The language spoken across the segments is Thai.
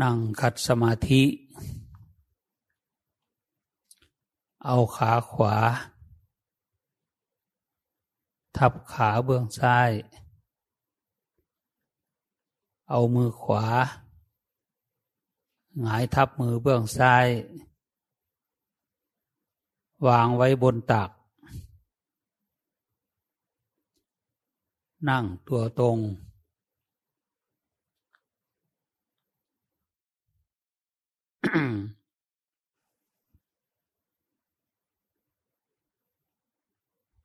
นั่งขัดสมาธิเอาขาขวาทับขาเบื้องซ้ายเอามือขวาหงายทับมือเบื้องซ้ายวางไว้บนตักนั่งตัวตรง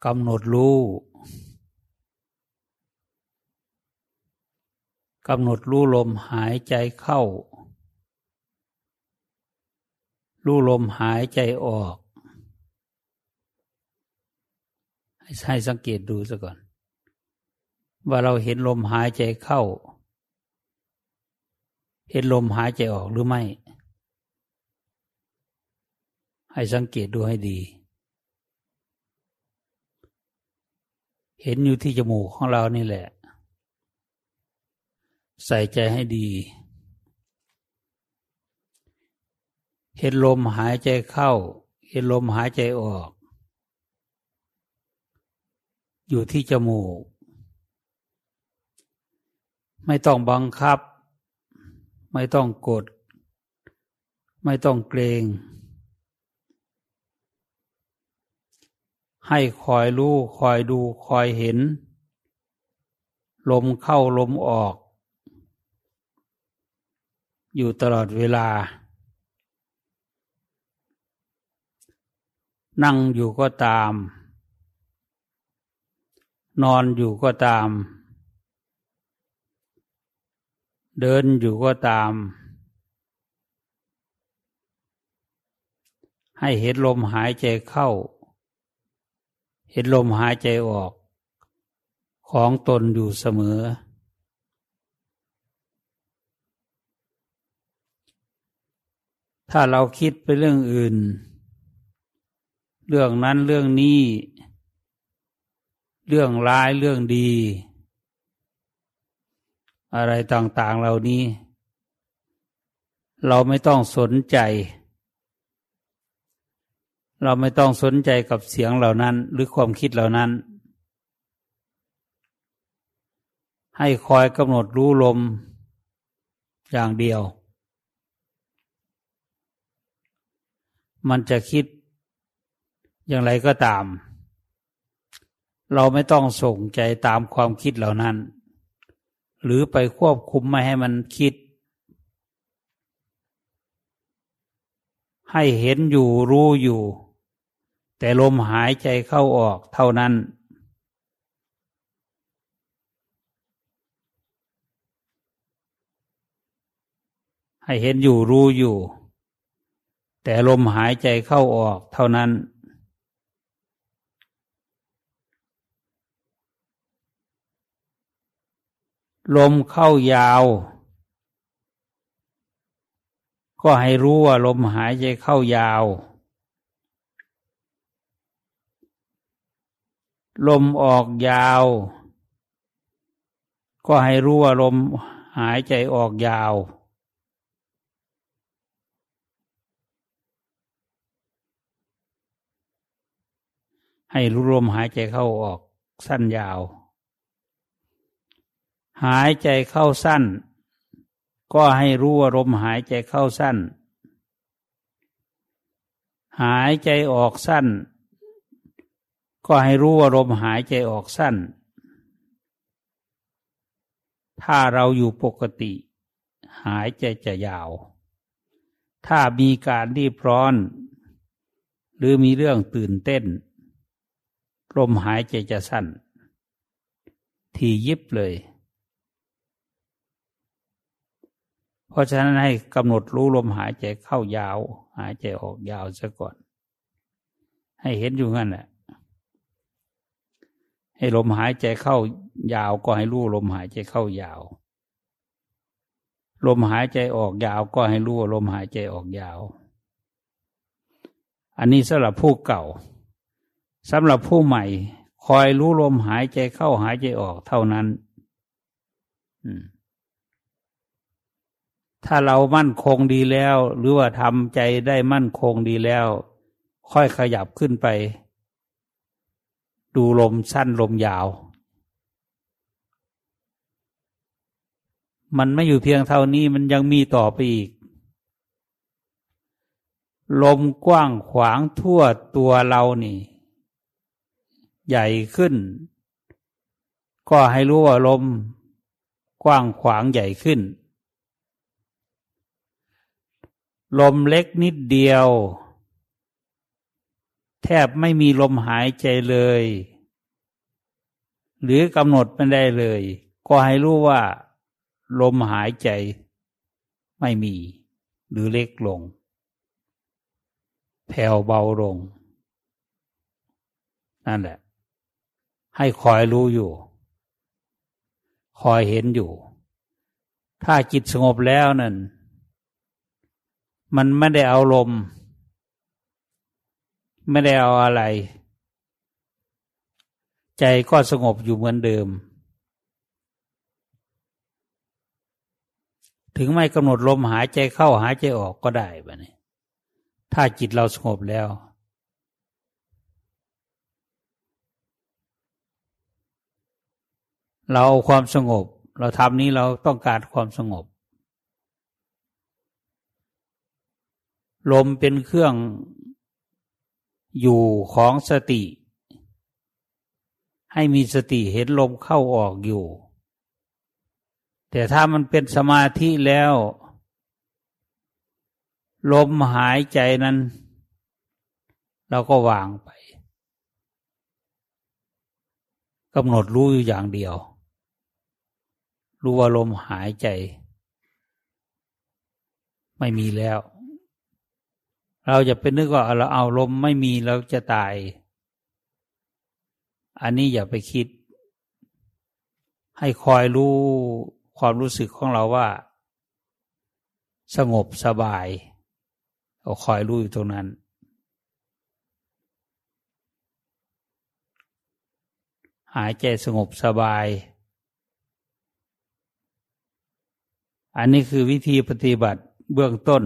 กำหนดรู้ลมหายใจเข้ารู้ลมหายใจออกให้สังเกตดูซะก่อนว่าเราเห็นลมหายใจเข้าเห็นลมหายใจออกหรือไม่ให้สังเกตดูให้ดีเห็นอยู่ที่จมูกของเรานี่แหละใส่ใจให้ดีเห็นลมหายใจเข้าเห็นลมหายใจออกอยู่ที่จมูกไม่ต้องบังคับไม่ต้องกดไม่ต้องเกรงให้คอยรู้คอยดูคอยเห็นลมเข้าลมออกอยู่ตลอดเวลานั่งอยู่ก็ตามนอนอยู่ก็ตามเดินอยู่ก็ตามให้เห็นลมหายใจเข้าเห็นลมหายใจออกของตนอยู่เสมอถ้าเราคิดไปเรื่องอื่นเรื่องนั้นเรื่องนี้เรื่องร้ายเรื่องดีอะไรต่างๆเหล่านี้เราไม่ต้องสนใจกับเสียงเหล่านั้นหรือความคิดเหล่านั้นให้คอยกำหนดรู้ลมอย่างเดียวมันจะคิดอย่างไรก็ตามเราไม่ต้องส่งใจตามความคิดเหล่านั้นหรือไปควบคุมไม่ให้มันคิดให้เห็นอยู่รู้อยู่แต่ลมหายใจเข้าออกเท่านั้นให้เห็นอยู่รู้อยู่แต่ลมหายใจเข้าออกเท่านั้นลมเข้ายาวก็ให้รู้ว่าลมหายใจเข้ายาวลมออกยาวก็ให้รู้ว่าลมหายใจออกยาวให้รู้ลมหายใจเข้าออกสั้นยาวหายใจเข้าสั้นก็ให้รู้ว่าลมหายใจเข้าสั้นหายใจออกสั้นก็ให้รู้ว่าลมหายใจออกสั้นถ้าเราอยู่ปกติหายใจจะยาวถ้ามีการรีบร้อนหรือมีเรื่องตื่นเต้นลมหายใจจะสั้นทียิบเลยเพราะฉะนั้นให้กำหนดรู้ลมหายใจเข้ายาวหายใจออกยาวซะก่อนให้เห็นอยู่งั้นแหละให้ลมหายใจเข้ายาวก็ให้รู้ลมหายใจเข้ายาวลมหายใจออกยาวก็ให้รู้ลมหายใจออกยาวอันนี้สำหรับผู้เก่าสำหรับผู้ใหม่คอยรู้ลมหายใจเข้าหายใจออกเท่านั้นถ้า ถ้าเรามั่นคงดีแล้วหรือว่าทำใจได้มั่นคงดีแล้วค่อยขยับขึ้นไปดูลมสั้นลมยาวมันไม่อยู่เพียงเท่านี้มันยังมีต่อไปอีกลมกว้างขวางทั่วตัวเรานี่ใหญ่ขึ้นก็ให้รู้ว่าลมกว้างขวางใหญ่ขึ้นลมเล็กนิดเดียวแทบไม่มีลมหายใจเลยหรือกำหนดไม่ได้เลยก็ให้รู้ว่าลมหายใจไม่มีหรือเล็กลงแผ่วเบาลงนั่นแหละให้คอยรู้อยู่คอยเห็นอยู่ถ้าจิตสงบแล้วนั่นมันไม่ได้เอาลมไม่ได้เอาอะไรใจก็สงบอยู่เหมือนเดิมถึงไม่กำหนดลมหายใจเข้าหายใจออกก็ได้แบบนี้ถ้าจิตเราสงบแล้วเราเอาความสงบเราทำนี้เราต้องการความสงบลมเป็นเครื่องอยู่ของสติให้มีสติเห็นลมเข้าออกอยู่แต่ถ้ามันเป็นสมาธิแล้วลมหายใจนั้นเราก็วางไปกำหนดรู้อยู่อย่างเดียวรู้ว่าลมหายใจไม่มีแล้วเราจะไปนึกว่าเราเอาลมไม่มีเราจะตายอันนี้อย่าไปคิดให้คอยรู้ความรู้สึกของเราว่าสงบสบายเราคอยรู้อยู่ตรงนั้นหายใจสงบสบายอันนี้คือวิธีปฏิบัติเบื้องต้น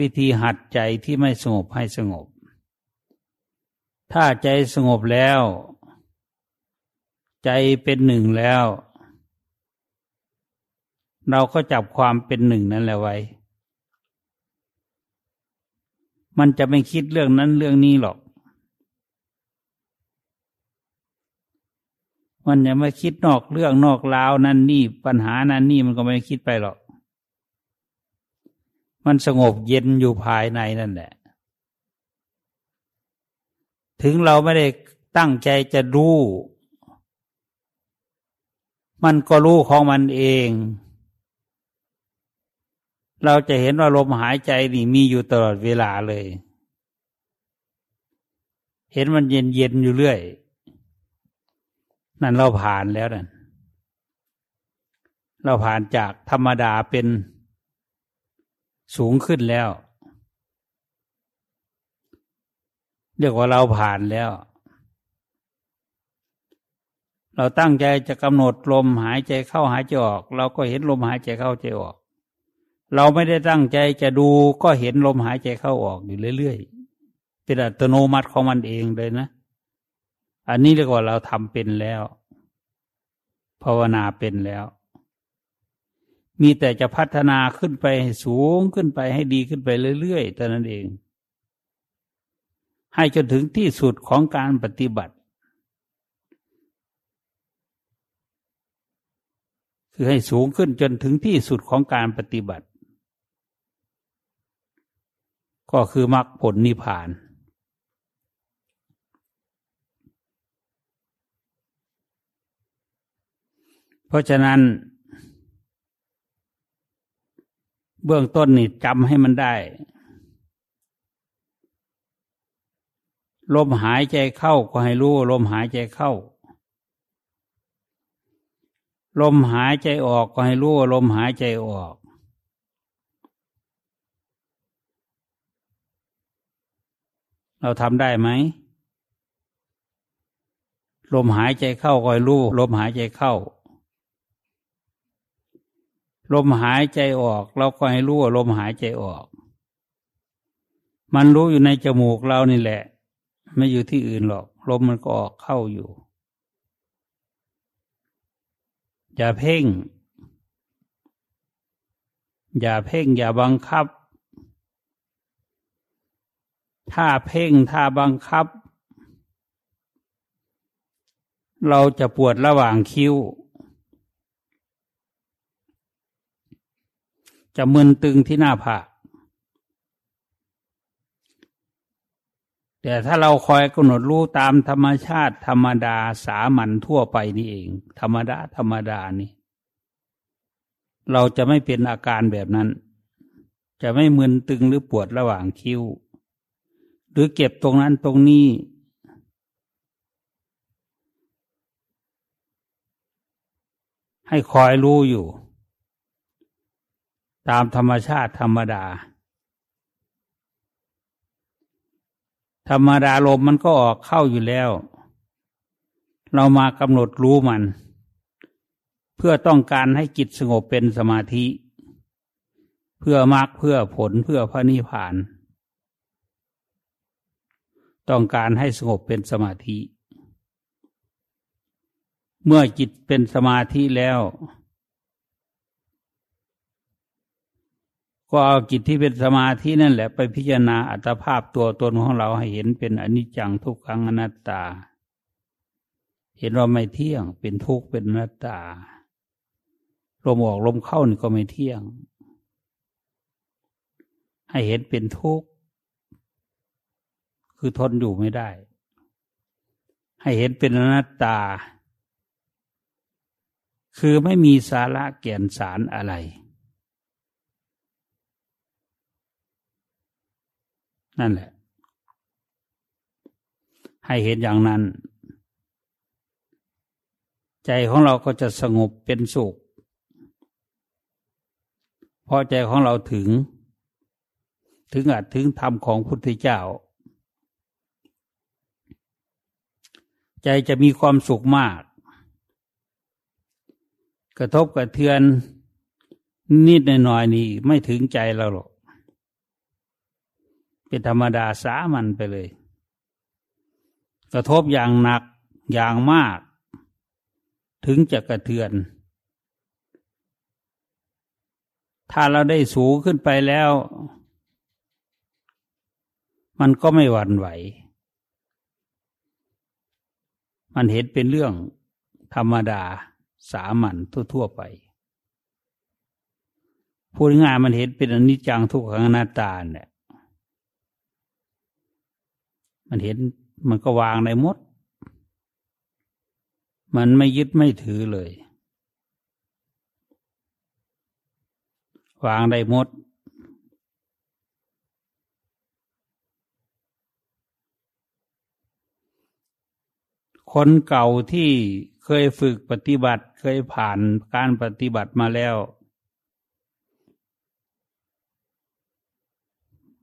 วิธีหัดใจที่ไม่สงบให้สงบถ้าใจสงบแล้วใจเป็นหนึ่งแล้วเราก็จับความเป็นหนึ่งนั้นแหละไว้มันจะไม่คิดเรื่องนั้นเรื่องนี้หรอกมันจะไม่คิดนอกเรื่องนอกราวนั่นนี่ปัญหานั่นนี่มันก็ไม่คิดไปหรอกมันสงบเย็นอยู่ภายในนั่นแหละถึงเราไม่ได้ตั้งใจจะรู้มันก็รู้ของมันเองเราจะเห็นว่าลมหายใจนี่มีอยู่ตลอดเวลาเลยเห็นมันเย็นๆอยู่เรื่อยนั่นเราผ่านแล้วนั่นเราผ่านจากธรรมดาเป็นสูงขึ้นแล้วเรียกว่าเราผ่านแล้วเราตั้งใจจะกำหนดลมหายใจเข้าหายใจออกเราก็เห็นลมหายใจเข้าใจออกเราไม่ได้ตั้งใจจะดูก็เห็นลมหายใจเข้าออกอยู่เรื่อยๆเป็นอัตโนมัติของมันเองเลยนะอันนี้เรียกว่าเราทำเป็นแล้วภาวนาเป็นแล้วมีแต่จะพัฒนาขึ้นไปสูงขึ้นไปให้ดีขึ้นไปเรื่อยๆแต่นั้นเองให้จนถึงที่สุดของการปฏิบัติคือให้สูงขึ้นจนถึงที่สุดของการปฏิบัติก็คือมรรคผลนิพพานเพราะฉะนั้นเบื้องต้นนี่จำให้มันได้ลมหายใจเข้าก็ให้รู้ลมหายใจเข้าลมหายใจออกก็ให้รู้ลมหายใจออกเราทำได้ไหมลมหายใจเข้าก็ให้รู้ลมหายใจเข้า ลมหายใจออกเราก็ให้รู้ว่าลมหายใจออกมันรู้อยู่ในจมูกเรานี่แหละไม่อยู่ที่อื่นหรอกลมมันก็ออกเข้าอยู่อย่าเพ่งอย่าบังคับถ้าเพ่งถ้าบังคับเราจะปวดระหว่างคิ้วจะมึนตึงที่หน้าผากแต่ถ้าเราคอยกำหนดรู้ตามธรรมชาติธรรมดาสามัญทั่วไปนี่เองธรรมดานี่เราจะไม่เป็นอาการแบบนั้นจะไม่มึนตึงหรือปวดระหว่างคิ้วหรือเก็บตรงนั้นตรงนี้ให้คอยรู้อยู่ตามธรรมชาติธรรมดาลมมันก็ออกเข้าอยู่แล้วเรามากำหนดรู้มันเพื่อต้องการให้จิตสงบเป็นสมาธิเพื่อมรรคเพื่อผลเพื่อพระนิพพานต้องการให้สงบเป็นสมาธิเมื่อจิตเป็นสมาธิแล้วก็เอาจิตที่เป็นสมาธินั่นแหละไปพิจารณาอัตภาพตัวตนของเราให้เห็นเป็นอนิจจังทุกขังอนัตตาเห็นว่าไม่เที่ยงเป็นทุกข์เป็นอนัตตาลมออกลมเข้านี่ก็ไม่เที่ยงให้เห็นเป็นทุกข์คือทนอยู่ไม่ได้ให้เห็นเป็นอนัตตาคือไม่มีสาระแก่นสารอะไรนั่นแหละให้เห็นอย่างนั้นใจของเราก็จะสงบเป็นสุขเพราะใจของเราถึงอาจถึงธรรมของพุทธเจ้าใจจะมีความสุขมากกระทบกระเทือนนิดหน่อยนี่ไม่ถึงใจเราหรอกเป็นธรรมดาสามัญไปเลยกระทบอย่างหนักอย่างมากถึงจะกระเทือนถ้าเราได้สูงขึ้นไปแล้วมันก็ไม่หวั่นไหวมันเห็นเป็นเรื่องธรรมดาสามัญทั่วๆไปพูดง่ายมันเห็นเป็นอนิจจังทุกขังอนัตตาเนี่ยมันเห็นมันก็วางได้หมดมันไม่ยึดไม่ถือเลยวางได้หมดคนเก่าที่เคยฝึกปฏิบัติเคยผ่านการปฏิบัติมาแล้ว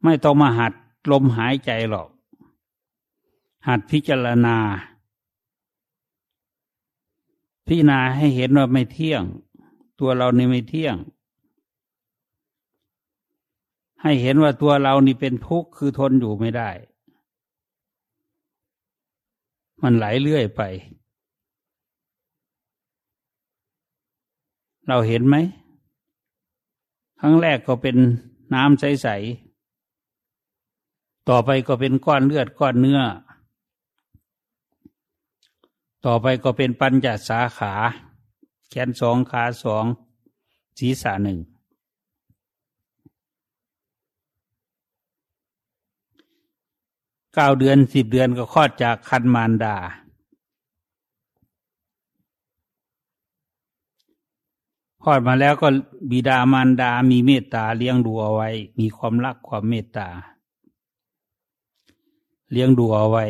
ไม่ต้องมาหัดลมหายใจหรอกหัดพิจารณาให้เห็นว่าไม่เที่ยงตัวเรานี่ไม่เที่ยงให้เห็นว่าตัวเรานี่เป็นทุกข์คือทนอยู่ไม่ได้มันไหลเรื่อยไปเราเห็นไหมครั้งแรกก็เป็นน้ำใสๆต่อไปก็เป็นก้อนเลือดก้อนเนื้อต่อไปก็เป็นปัญจสาขาแขนสองขาสองศีรษะหนึ่ง9 เดือน10 เดือนก็คลอดจากครรภ์มารดาคลอดมาแล้วก็บิดามารดามีเมตตาเลี้ยงดูเอาไว้มีความรักความเมตตาเลี้ยงดูเอาไว้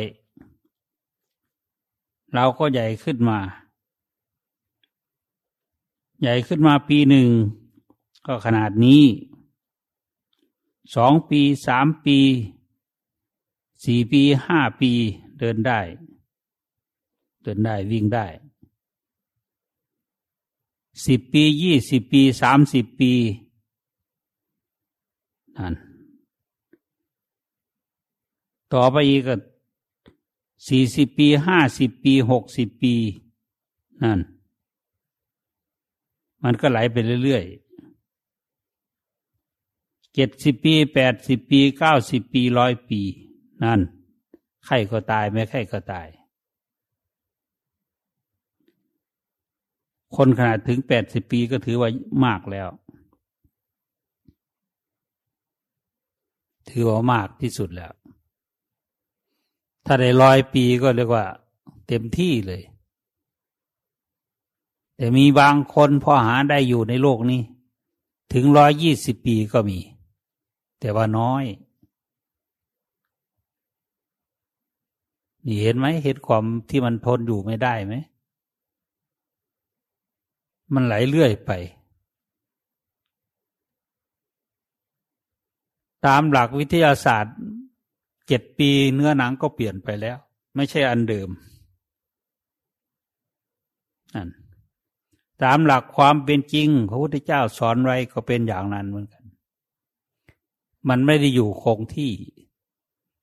เราก็ใหญ่ขึ้นมาปี 1ก็ขนาดนี้2 ปี3 ปี4 ปี5 ปีเดินได้วิ่งได้ 10 ปี20 ปี30 ปีนั่นต่อไปอีกก็40 ปี50 ปี60 ปีนั่นมันก็ไหลไปเรื่อยๆ70 ปี80 ปี90 ปี100 ปีนั่นใครก็ตายไม่ใครก็ตายคนขนาดถึง80 ปีก็ถือว่ามากแล้วถือว่ามากที่สุดแล้วถ้าได้100 ปีก็เรียกว่าเต็มที่เลยแต่มีบางคนพอหาได้อยู่ในโลกนี้ถึง120 ปีก็มีแต่ว่าน้อยนี่เห็นไหมเห็นความที่มันทนอยู่ไม่ได้ไหมมันไหลเรื่อยไปตามหลักวิทยาศาสตร์7 ปีเนื้อหนังก็เปลี่ยนไปแล้วไม่ใช่อันเดิมนั่นตามหลักความเป็นจริงพระพุทธเจ้าสอนไว้ก็เป็นอย่างนั้นเหมือนกันมันไม่ได้อยู่คงที่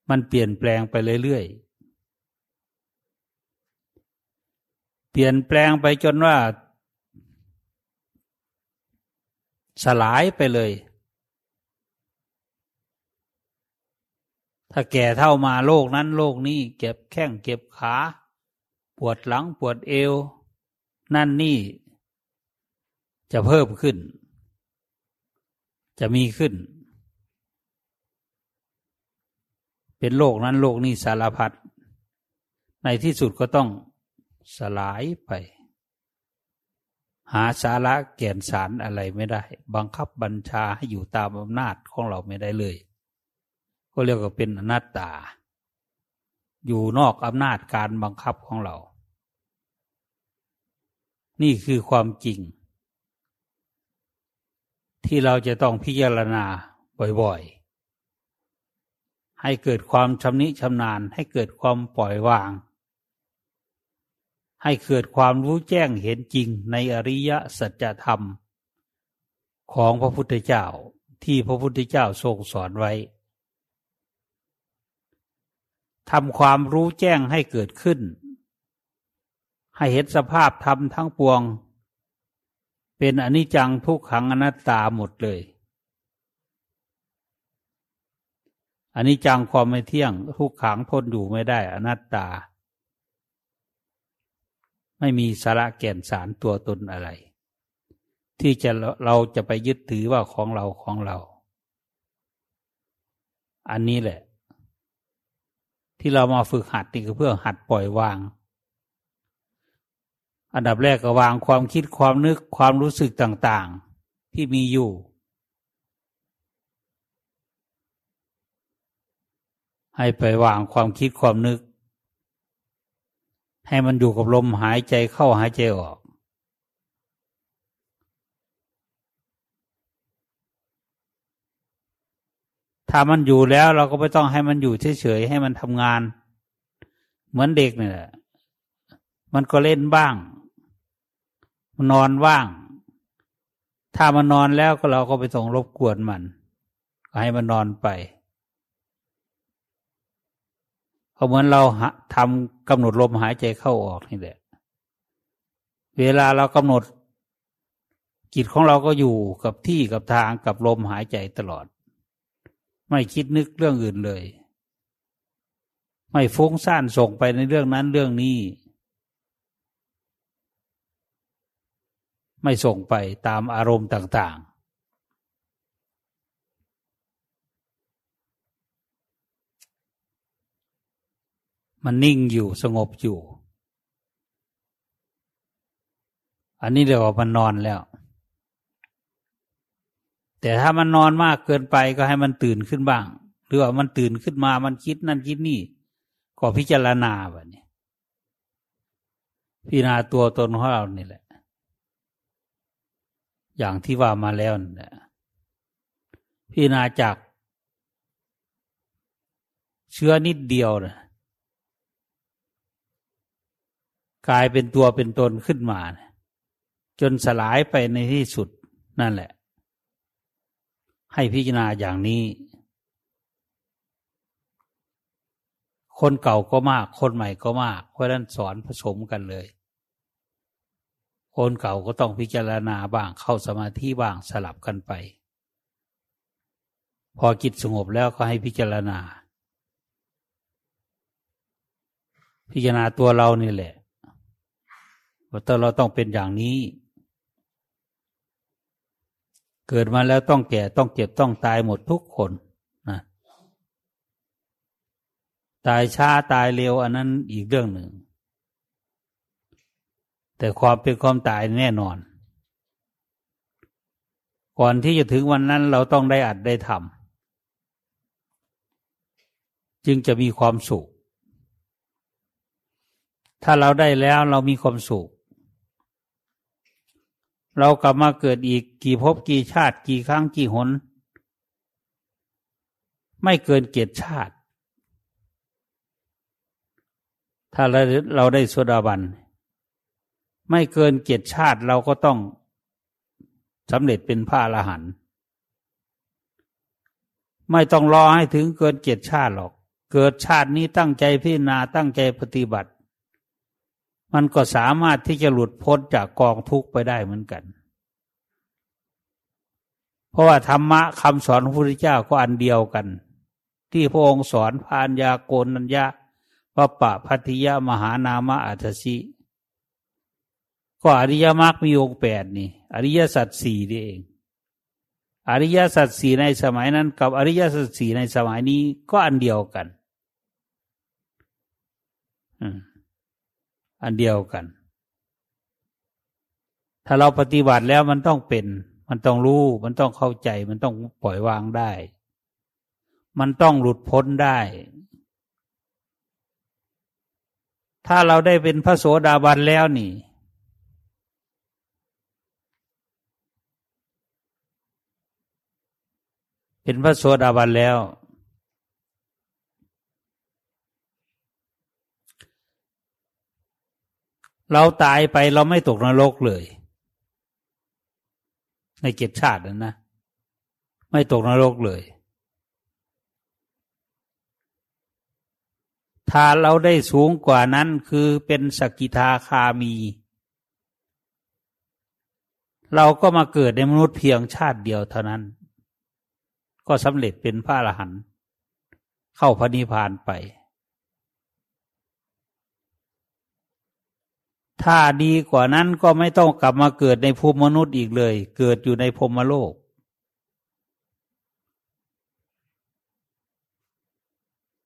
มันเปลี่ยนแปลงไปเรื่อยๆเปลี่ยนแปลงไปจนว่าสลายไปเลยถ้าแก่เท่ามาโลกนั้นโลกนี้เก็บแข้งเก็บขาปวดหลังปวดเอวนั่นนี่จะเพิ่มขึ้นจะมีขึ้นเป็นโลกนั้นโลกนี้สารพัดในที่สุดก็ต้องสลายไปหาสาระแก่นสารอะไรไม่ได้บังคับบัญชาให้อยู่ตามอำนาจของเราไม่ได้เลยก็เรียกว่าเป็นอนัตตาอยู่นอกอำนาจการบังคับของเรานี่คือความจริงที่เราจะต้องพิจารณาบ่อยๆให้เกิดความชำนิชำนาญให้เกิดความปล่อยวางให้เกิดความรู้แจ้งเห็นจริงในอริยสัจธรรมของพระพุทธเจ้าที่พระพุทธเจ้าทรงสอนไว้ทำความรู้แจ้งให้เกิดขึ้นให้เห็นสภาพธรรมทั้งปวงเป็นอนิจจังทุกขังอนัตตาหมดเลยอนิจจังความไม่เที่ยงทุกขังทนอยู่ไม่ได้อนัตตาไม่มีสาระแก่นสารตัวตนอะไรที่จะเราจะไปยึดถือว่าของเราอันนี้แหละที่เรามาฝึกหัดนี่คือเพื่อหัดปล่อยวางอันดับแรกก็วางความคิดความนึกความรู้สึกต่างๆที่มีอยู่ให้ไปวางความคิดความนึกให้มันอยู่กับลมหายใจเข้าหายใจออกถ้ามันอยู่แล้วเราก็ไม่ต้องให้มันอยู่เฉยๆให้มันทำงานเหมือนเด็กเนี่ยมันก็เล่นบ้างมันนอนบ้างถ้ามันนอนแล้วก็เราก็ไปส่งรบกวนมันก็ให้มันนอนไปก็เหมือนเราทำกำหนดลมหายใจเข้าออกนี่แหละเวลาเรากำหนดจิตของเราก็อยู่กับที่กับทางกับลมหายใจตลอดไม่คิดนึกเรื่องอื่นเลยไม่ฟุ้งซ่านส่งไปในเรื่องนั้นเรื่องนี้ไม่ส่งไปตามอารมณ์ต่างๆมันนิ่งอยู่สงบอยู่อันนี้เรียกว่ามันนอนแล้วแต่ถ้ามันนอนมากเกินไปก็ให้มันตื่นขึ้นบ้างหรือว่ามันตื่นขึ้นมามันคิดนั่นคิดนี่ก็พิจารณาแบบนี้พิจารณาตัวตนของเรานี่แหละอย่างที่ว่ามาแล้วนะพิจารณาจากเชื้อนิดเดียวนะกลายเป็นตัวเป็นตนขึ้นมานะ จนสลายไปในที่สุดนั่นแหละให้พิจารณาอย่างนี้คนเก่าก็มากคนใหม่ก็มากเพราะฉะนั้นสอนผสมกันเลยคนเก่าก็ต้องพิจารณาบ้างเข้าสมาธิบ้างสลับกันไปพอจิตสงบแล้วก็ให้พิจารณาตัวเรานี่แหละว่าตัวเราต้องเป็นอย่างนี้เกิดมาแล้วต้องแก่ต้องเจ็บต้องตายหมดทุกคนนะตายช้าตายเร็วอันนั้นอีกเรื่องหนึ่งแต่ความเป็นความตายแน่นอนก่อนที่จะถึงวันนั้นเราต้องได้อัดได้ทำจึงจะมีความสุขถ้าเราได้แล้วเรามีความสุขเรากลับมาเกิดอีกกี่ภพกี่ชาติกี่ครั้งกี่หนไม่เกินเกียรติชาติถ้าเราได้โสดาบันไม่เกินเกียรติชาติเราก็ต้องสำเร็จเป็นพระอรหันต์ไม่ต้องรอให้ถึงเกินเกียรติชาติหรอกเกิดชาตินี้ตั้งใจพิจารณาตั้งใจปฏิบัติมันก็สามารถที่จะหลุดพ้นจากกองทุกข์ไปได้เหมือนกันเพราะว่าธรรมะคำสอนของพระพุทธเจ้าก็อันเดียวกันที่พระองค์สอนพาญญาโกณัญญะวัปปะภัททิยมหานามะอัฏฐสิก็อริยมรรคมีองค์8นี่อริยสัจ4นี่เองอริยสัจ4ในสมัยนั้นกับอริยสัจ4ในสมัยนี้ก็อันเดียวกันถ้าเราปฏิบัติแล้วมันต้องเป็นมันต้องรู้มันต้องเข้าใจมันต้องปล่อยวางได้มันต้องหลุดพ้นได้ถ้าเราได้เป็นพระโสดาบันแล้วนี่เป็นพระโสดาบันแล้วเราตายไปเราไม่ตกนรกเลยในเกียรติชาตินั้นนะไม่ตกนรกเลยถ้าเราได้สูงกว่านั้นคือเป็นสกิทาคามีเราก็มาเกิดในมนุษย์เพียงชาติเดียวเท่านั้นก็สำเร็จเป็นพระอรหันต์เข้าพระนิพพานไปถ้าดีกว่านั้นก็ไม่ต้องกลับมาเกิดในภูมิมนุษย์อีกเลยเกิดอยู่ในพรหมโลก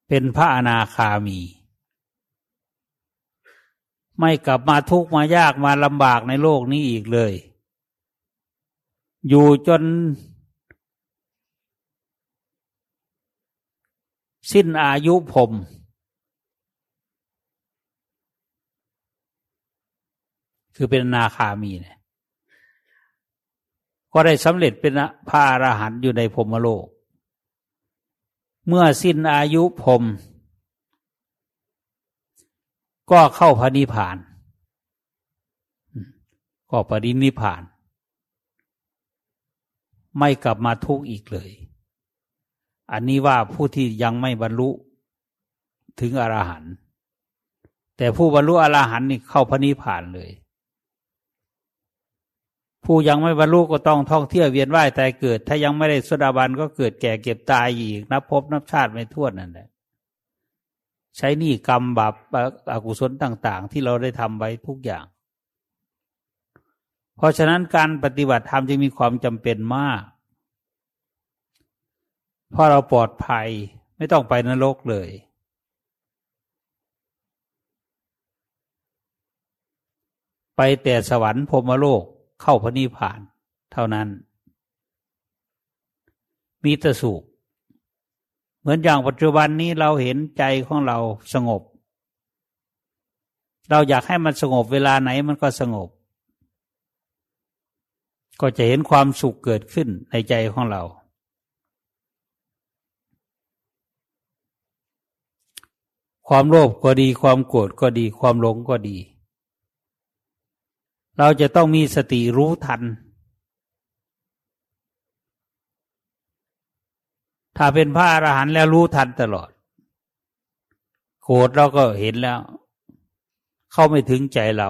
เป็นพระอนาคามีไม่กลับมาทุกข์มายากมาลำบากในโลกนี้อีกเลยอยู่จนสิ้นอายุพรหมคือเป็นอนาคามีเนี่ยก็ได้สำเร็จเป็นพระอรหันต์อยู่ในพรหมโลกเมื่อสิ้นอายุพรหมก็เข้าพระนิพพานก็ปรินิพพานไม่กลับมาทุกข์อีกเลยอันนี้ว่าผู้ที่ยังไม่บรรลุถึงอรหันต์แต่ผู้บรรลุอรหันต์นี่เข้าพระนิพพานเลยผู้ยังไม่บรรลุก็ต้องท่องเที่ยวเวียนว่ายตายเกิดถ้ายังไม่ได้โสดาบันก็เกิดแก่เก็บตายอีกนับภพนับชาติไม่ถ้วนนั่นแหละใช้หนี้กรรมบาปอกุศลต่างๆที่เราได้ทำไว้ทุกอย่างเพราะฉะนั้นการปฏิบัติธรรมจึงมีความจำเป็นมากเพราะเราปลอดภัยไม่ต้องไปนรกเลยไปแต่สวรรค์พรหมโลกเข้าพระนิพพานเท่านั้นมีแต่สุขเหมือนอย่างปัจจุบันนี้เราเห็นใจของเราสงบเราอยากให้มันสงบเวลาไหนมันก็สงบก็จะเห็นความสุขเกิดขึ้นในใจของเราความโลภก็ดีความโกรธก็ดีความหลงก็ดี เราจะต้องมีสติรู้ทันถ้าเป็นพระอรหันต์แล้วรู้ทันตลอดโกรธเราก็เห็นแล้วเข้าไม่ถึงใจเรา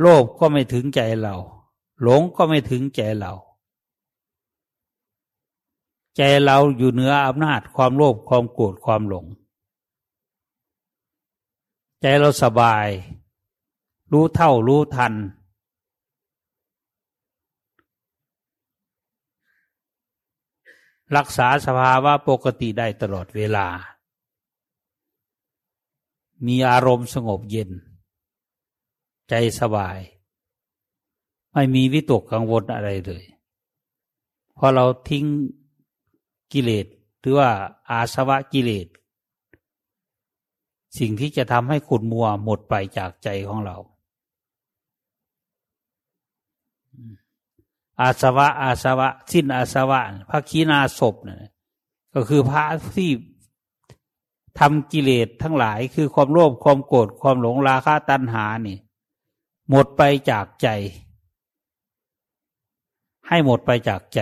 โลภก็ไม่ถึงใจเราหลงก็ไม่ถึงใจเราใจเราอยู่เหนืออำนาจความโลภความโกรธความหลงใจเราสบายรู้เท่ารู้ทันรักษาสภาวะปกติได้ตลอดเวลามีอารมณ์สงบเย็นใจสบายไม่มีวิตกกังวลอะไรเลยเพราะเราทิ้งกิเลสหรือว่าอาสวะกิเลสสิ่งที่จะทำให้ขุ่นมัวหมดไปจากใจของเราอาสวะสิ้นอาสวะพระขีณาสพเนี่ยก็คือพระที่ทำกิเลสทั้งหลายคือความโลภความโกรธความหลงราคะตัณหานี่หมดไปจากใจให้หมดไปจากใจ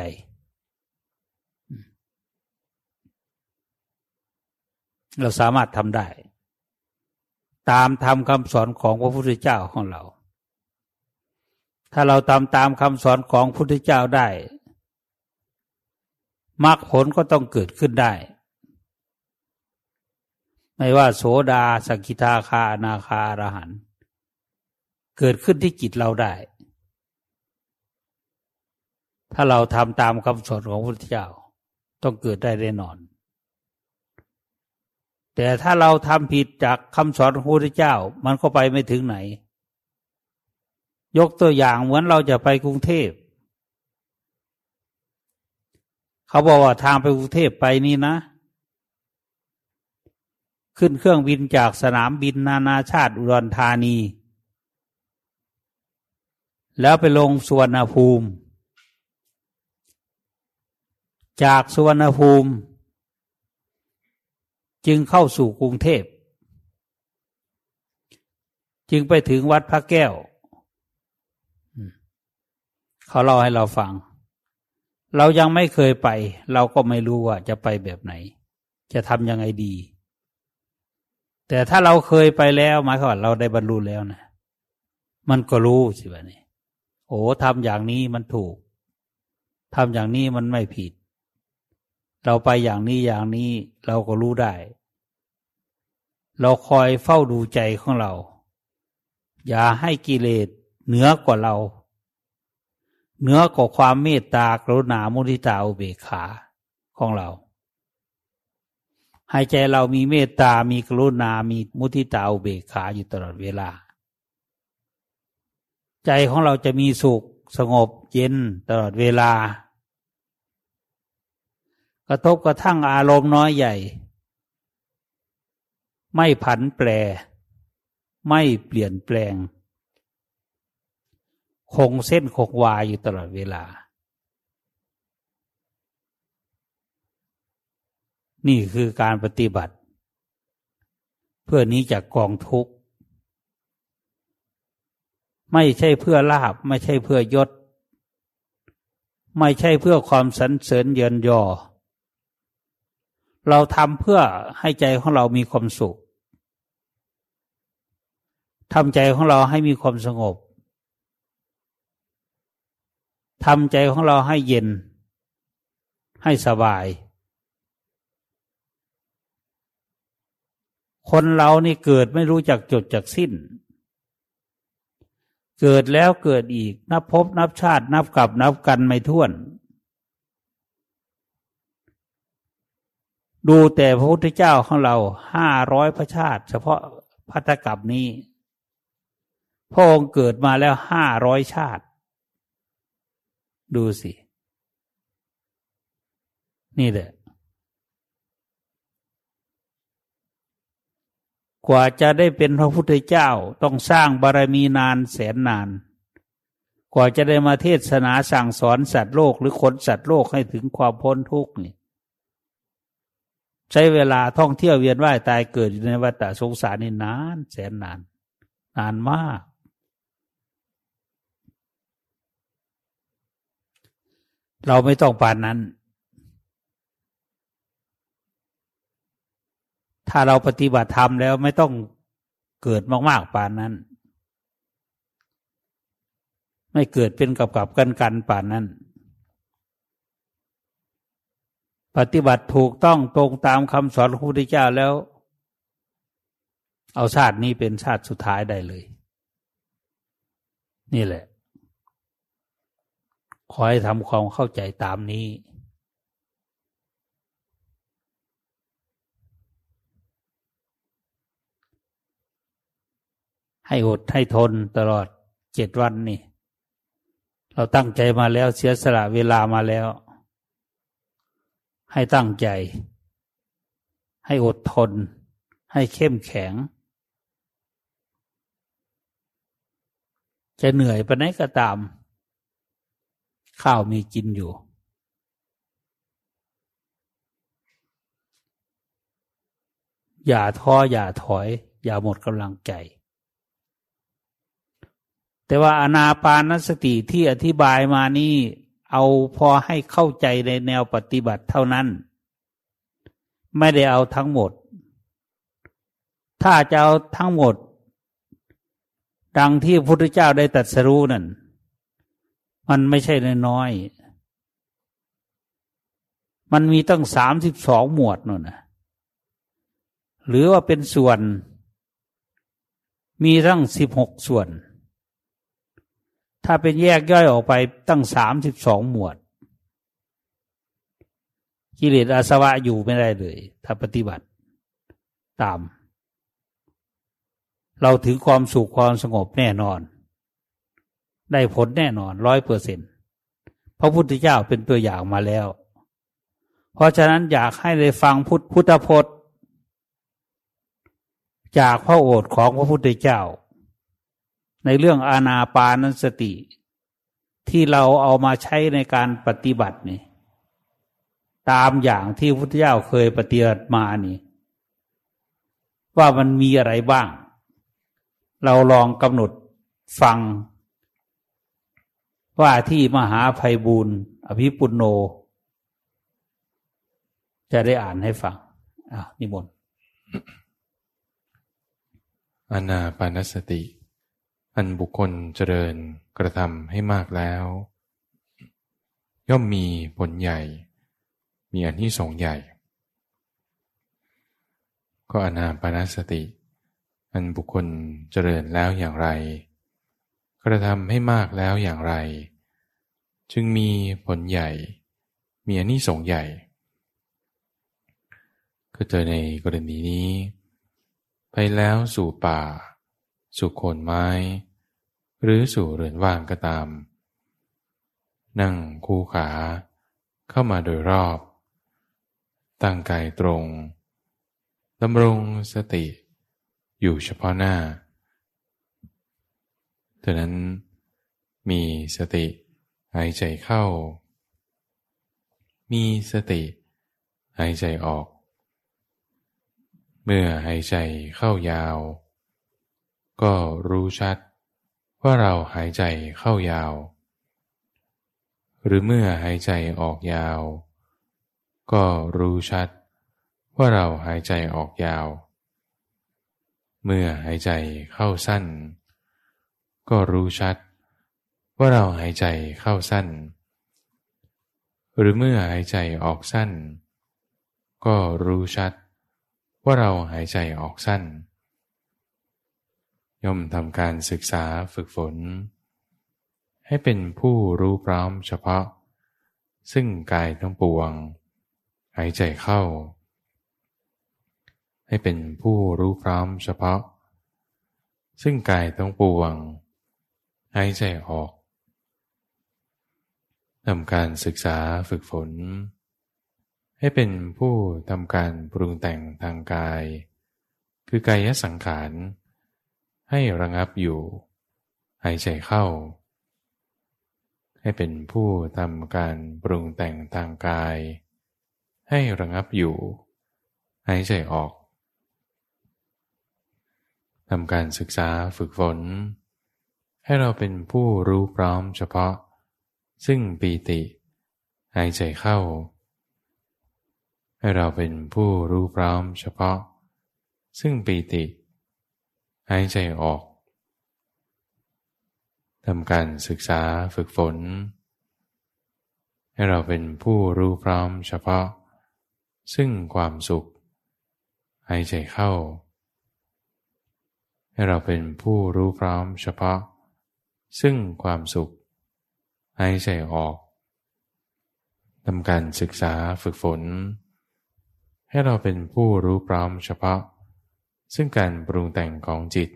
เราสามารถทำได้ตามธรรมคำสอนของพระพุทธเจ้าของเราถ้าเราตามคำสอนของพระพุทธเจ้าได้มรรคผลก็ต้องเกิดขึ้นได้ไม่ว่าโสดาสกิทาคาอนาคาอรหันต์เกิดขึ้นที่จิตเราได้ถ้าเราทำตามคำสอนของพระพุทธเจ้าต้องเกิดได้แน่นอนแต่ถ้าเราทำผิดจากคำสอนของพระพุทธเจ้ามันก็ไปไม่ถึงไหนยกตัวอย่างเหมือนเราจะไปกรุงเทพเขาบอกว่าทางไปกรุงเทพไปนี่นะขึ้นเครื่องบินจากสนามบินนานาชาติอุดรธานีแล้วไปลงสุวรรณภูมิจากสุวรรณภูมิจึงเข้าสู่กรุงเทพจึงไปถึงวัดพระแก้วเขาเล่าให้เราฟังเรายังไม่เคยไปเราก็ไม่รู้ว่าจะไปแบบไหนจะทำยังไงดีแต่ถ้าเราเคยไปแล้วหมายความว่าเราได้บรรลุแล้วนะมันก็รู้สิแบบนี้โอ้ทำอย่างนี้มันถูกทำอย่างนี้มันไม่ผิดเราไปอย่างนี้เราก็รู้ได้เราคอยเฝ้าดูใจของเราอย่าให้กิเลสเหนือกว่าเราเหนือกว่าความเมตตากรุณามุทิตาอุเบกขาของเราให้ใจเรามีเมตตามีกรุณามีมุทิตาอุเบกขาอยู่ตลอดเวลาใจของเราจะมีสุขสงบเย็นตลอดเวลากระทบกระทั่งอารมณ์น้อยใหญ่ไม่ผันแปรไม่เปลี่ยนแปลงคงเส้นคงวาอยู่ตลอดเวลานี่คือการปฏิบัติเพื่อหนีจากกองทุกข์ไม่ใช่เพื่อลาภไม่ใช่เพื่อยศไม่ใช่เพื่อความสรรเสริญเยินยอเราทำเพื่อให้ใจของเรามีความสุขทำใจของเราให้มีความสงบทำใจของเราให้เย็นให้สบายคนเรานี่เกิดไม่รู้จักจบจักสิ้นเกิดแล้วเกิดอีกนับภพนับชาตินับกลับนับกันไม่ถ้วนดูแต่พระพุทธเจ้าของเรา500พระชาติเฉพาะภัตตกัปนี้พระองค์เกิดมาแล้ว500ชาติดูสินี่แหละกว่าจะได้เป็นพระพุทธเจ้าต้องสร้างบารมีนานแสนนานกว่าจะได้มาเทศนาสั่งสอนสัตว์โลกหรือคนสัตว์โลกให้ถึงความพ้นทุกข์นี่ใช้เวลาท่องเที่ยวเวียนว่ายตายเกิดอยู่ในวัฏสงสารนี่นานแสนนานนานมาก เราไม่ต้องปานนั้นถ้าเราปฏิบัติธรรมแล้วไม่ต้องเกิดมากๆปานนั้นไม่เกิดเป็นกับกันๆปานนั้นปฏิบัติถูกต้องตรงตามคำสอนของพระพุทธเจ้าแล้วเอาชาตินี้เป็นชาติสุดท้ายได้เลยนี่แหละขอให้ทำความเข้าใจตามนี้ให้อดให้ทนตลอด7วันนี่เราตั้งใจมาแล้วเสียสละเวลามาแล้วให้ตั้งใจให้อดทนให้เข้มแข็งจะเหนื่อยปานไหนก็ตามข้าวมีกินอยู่อย่าท้ออย่าถอยอย่าหมดกำลังใจแต่ว่าอานาปานสติที่อธิบายมานี่เอาพอให้เข้าใจในแนวปฏิบัติเท่านั้นไม่ได้เอาทั้งหมดถ้าจะเอาทั้งหมดดังที่พระพุทธเจ้าได้ตรัสรู้นั่นมันไม่ใช่น้อยๆมันมีตั้ง32หมวดนู่นนะหรือว่าเป็นส่วนมีทั้ง16ส่วนถ้าเป็นแยกย่อยออกไปตั้ง32หมวดกิเลสอาสวะอยู่ไม่ได้เลยถ้าปฏิบัติตามเราถึงความสุขความสงบแน่นอนได้ผลแน่นอน 100% พระพุทธเจ้าเป็นตัวอย่างมาแล้วเพราะฉะนั้นอยากให้ได้ฟังพุทธพจน์จากพระโอษฐ์ของพระพุทธเจ้าในเรื่องอานาปานสติที่เราเอามาใช้ในการปฏิบัตินี่ตามอย่างที่พระพุทธเจ้าเคยปฏิบัติมานี่ว่ามันมีอะไรบ้างเราลองกำหนดฟังว่าที่มหาไพบูลย์อภิปุณโญจะได้อ่านให้ฟังนิมนต์อานาปานสติอันบุคคลเจริญกระทำให้มากแล้วย่อมมีผลใหญ่มีอานิสงส์ใหญ่ก็อานาปานสติอันบุคคลเจริญแล้วอย่างไรกระทำให้มากแล้วอย่างไรจึงมีผลใหญ่มีอานิสงส์ใหญ่ก็เจอในกรณีนี้ไปแล้วสู่ป่าสู่โคนไม้หรือสู่เรือนว่างก็ตามนั่งคู่ขาเข้ามาโดยรอบตั้งกายตรงดำรงสติอยู่เฉพาะหน้าเท่านั้นมีสติหายใจเข้ามีสติหายใจออกเมื่อหายใจเข้ายาวก็รู้ชัดว่าเราหายใจเข้ายาวหรือเมื่อหายใจออกยาวก็รู้ชัดว่าเราหายใจออกยาวเมื่อหายใจเข้าสั้นก็รู้ชัดว่าเราหายใจเข้าสั้นหรือเมื่อหายใจออกสั้นก็รู้ชัดว่าเราหายใจออกสั้นย่อมทำการศึกษาฝึกฝนให้เป็นผู้รู้พร้อมเฉพาะซึ่งกายทั้งปวงหายใจเข้าให้เป็นผู้รู้พร้อมเฉพาะซึ่งกายทั้งปวงหายใจออกทำการศึกษาฝึกฝนให้เป็นผู้ทำการปรุงแต่งทางกายคือกายสังขารให้ระงับอยู่หายใจเข้าให้เป็นผู้ทำการปรุงแต่งทางกายให้ระงับอยู่หายใจออกทำการศึกษาฝึกฝนให้เราเป็นผู้รู้พร้อมเฉพาะซึ่งปีติ หายใจเข้าให้เราเป็นผู้รู้พร้อมเฉพาะซึ่งปีติหายใจออกทำการศึกษาฝึกฝนให้เราเป็นผู้รู้พร้อมเฉพาะซึ่งความสุขหายใจเข้าให้เราเป็นผู้รู้พร้อมเฉพาะซึ่งความสุขหายใจออกทำการศึกษาฝึกฝนให้เราเป็นผู้รู้พร้อมเฉพาะซึ่งการปรุงแต่งของจิต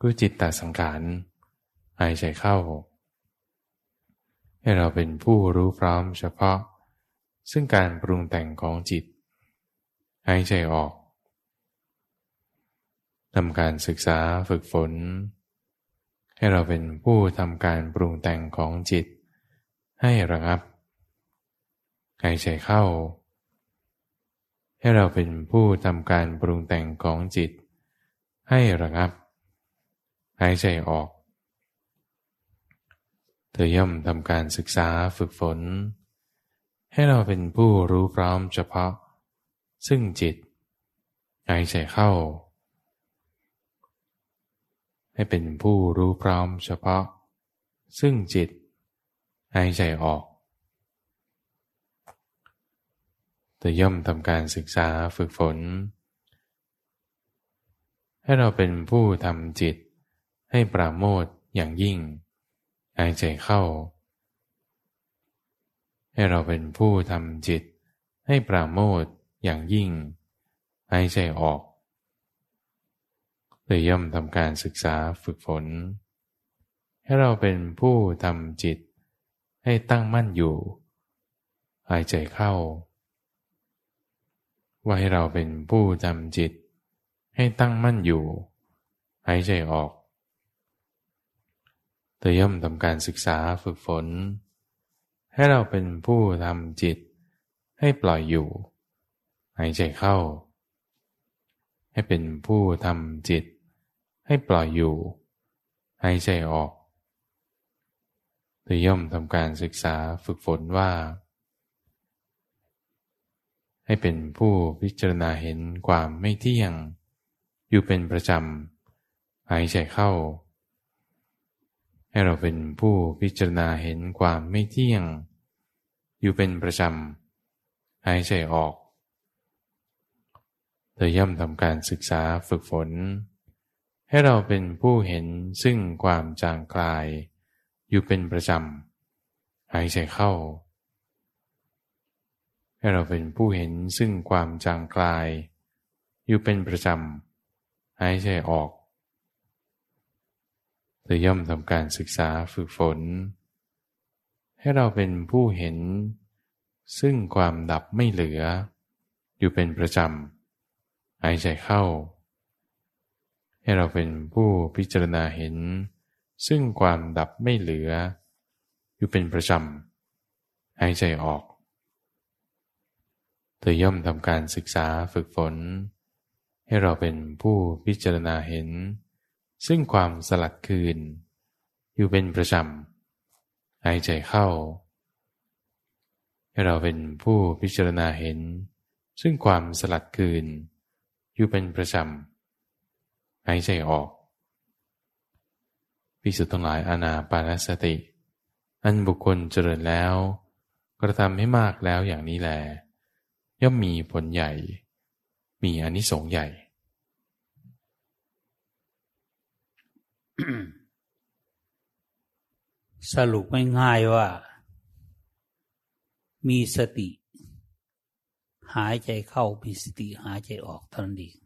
คือจิตตสังขารหายใจเข้าให้เราเป็นผู้รู้พร้อมเฉพาะซึ่งการปรุงแต่งของจิตหายใจออกทำการศึกษาฝึกฝนให้เราเป็นผู้ทำการปรุงแต่งของจิตให้ระงับหายใจเข้าให้เราเป็นผู้ทำการปรุงแต่งของจิตให้ระงับหายใจออกเธอย่อมทำการศึกษาฝึกฝนให้เราเป็นผู้รู้พร้อมเฉพาะซึ่งจิตหายใจเข้าให้เป็นผู้รู้พร้อมเฉพาะซึ่งจิตหายใจออกเธอย่อมทำการศึกษาฝึกฝนให้เราเป็นผู้ทำจิตให้ปราโมทย์อย่างยิ่งหายใจเข้าให้เราเป็นผู้ทำจิตให้ปราโมทย์อย่างยิ่งหายใจออกเลยย่อมทำการศึกษาฝึกฝนให้เราเป็นผู้ทำจิตให้ตั้งมั่นอยู่หายใจเข้าว่าให้เราเป็นผู้ทำจิตให้ตั้งมั่นอยู่หายใจออกเธอย่อมทำการศึกษาฝึกฝนให้เราเป็นผู้ทำจิตให้ปล่อยอยู่หายใจเข้าให้เป็นผู้ทำจิตให้ปล่อยอยู่หายใจออกเธอย่อมทำการศึกษาฝึกฝนว่าให้เป็นผู้พิจารณาเห็นความไม่เที่ยงอยู่เป็นประจำหายใจเข้าให้เราเป็นผู้พิจารณาเห็นความไม่เที่ยงอยู่เป็นประจำหายใจออกเธอย่อมทำการศึกษาฝึกฝนให้เราเป็นผู้เห็นซึ่งความจางคลายอยู่เป็นประจำหายใจเข้าให้เราเป็นผู้เห็นซึ่งความจางคลายอยู่เป็นประจำหายใจออกเธอย่อมทำการศึกษาฝึกฝนให้เราเป็นผู้เห็นซึ่งความดับไม่เหลืออยู่เป็นประจำหายใจเข้าให้เราเป็นผู้พิจารณาเห็นซึ่งความดับไม่เหลืออยู่เป็นประจำหายใจออกเธอย่อมทำการศึกษาฝึกฝนให้เราเป็นผู้พิจารณาเห็นซึ่งความสลัดคืนอยู่เป็นประจำหายใจเข้าให้เราเป็นผู้พิจารณาเห็นซึ่งความสลัดคืนอยู่เป็นประจำหายใจออกภิกษุทั้งหลายอานาปานสติอันบุคคลเจริญแล้วกระทำให้มากแล้วอย่างนี้แลย่อมมีผลใหญ่มีอานิสงส์ใหญ่สรุปง่ายๆว่ามีสติหายใจเข้ามีสติหายใจออกเท่านั้นเอง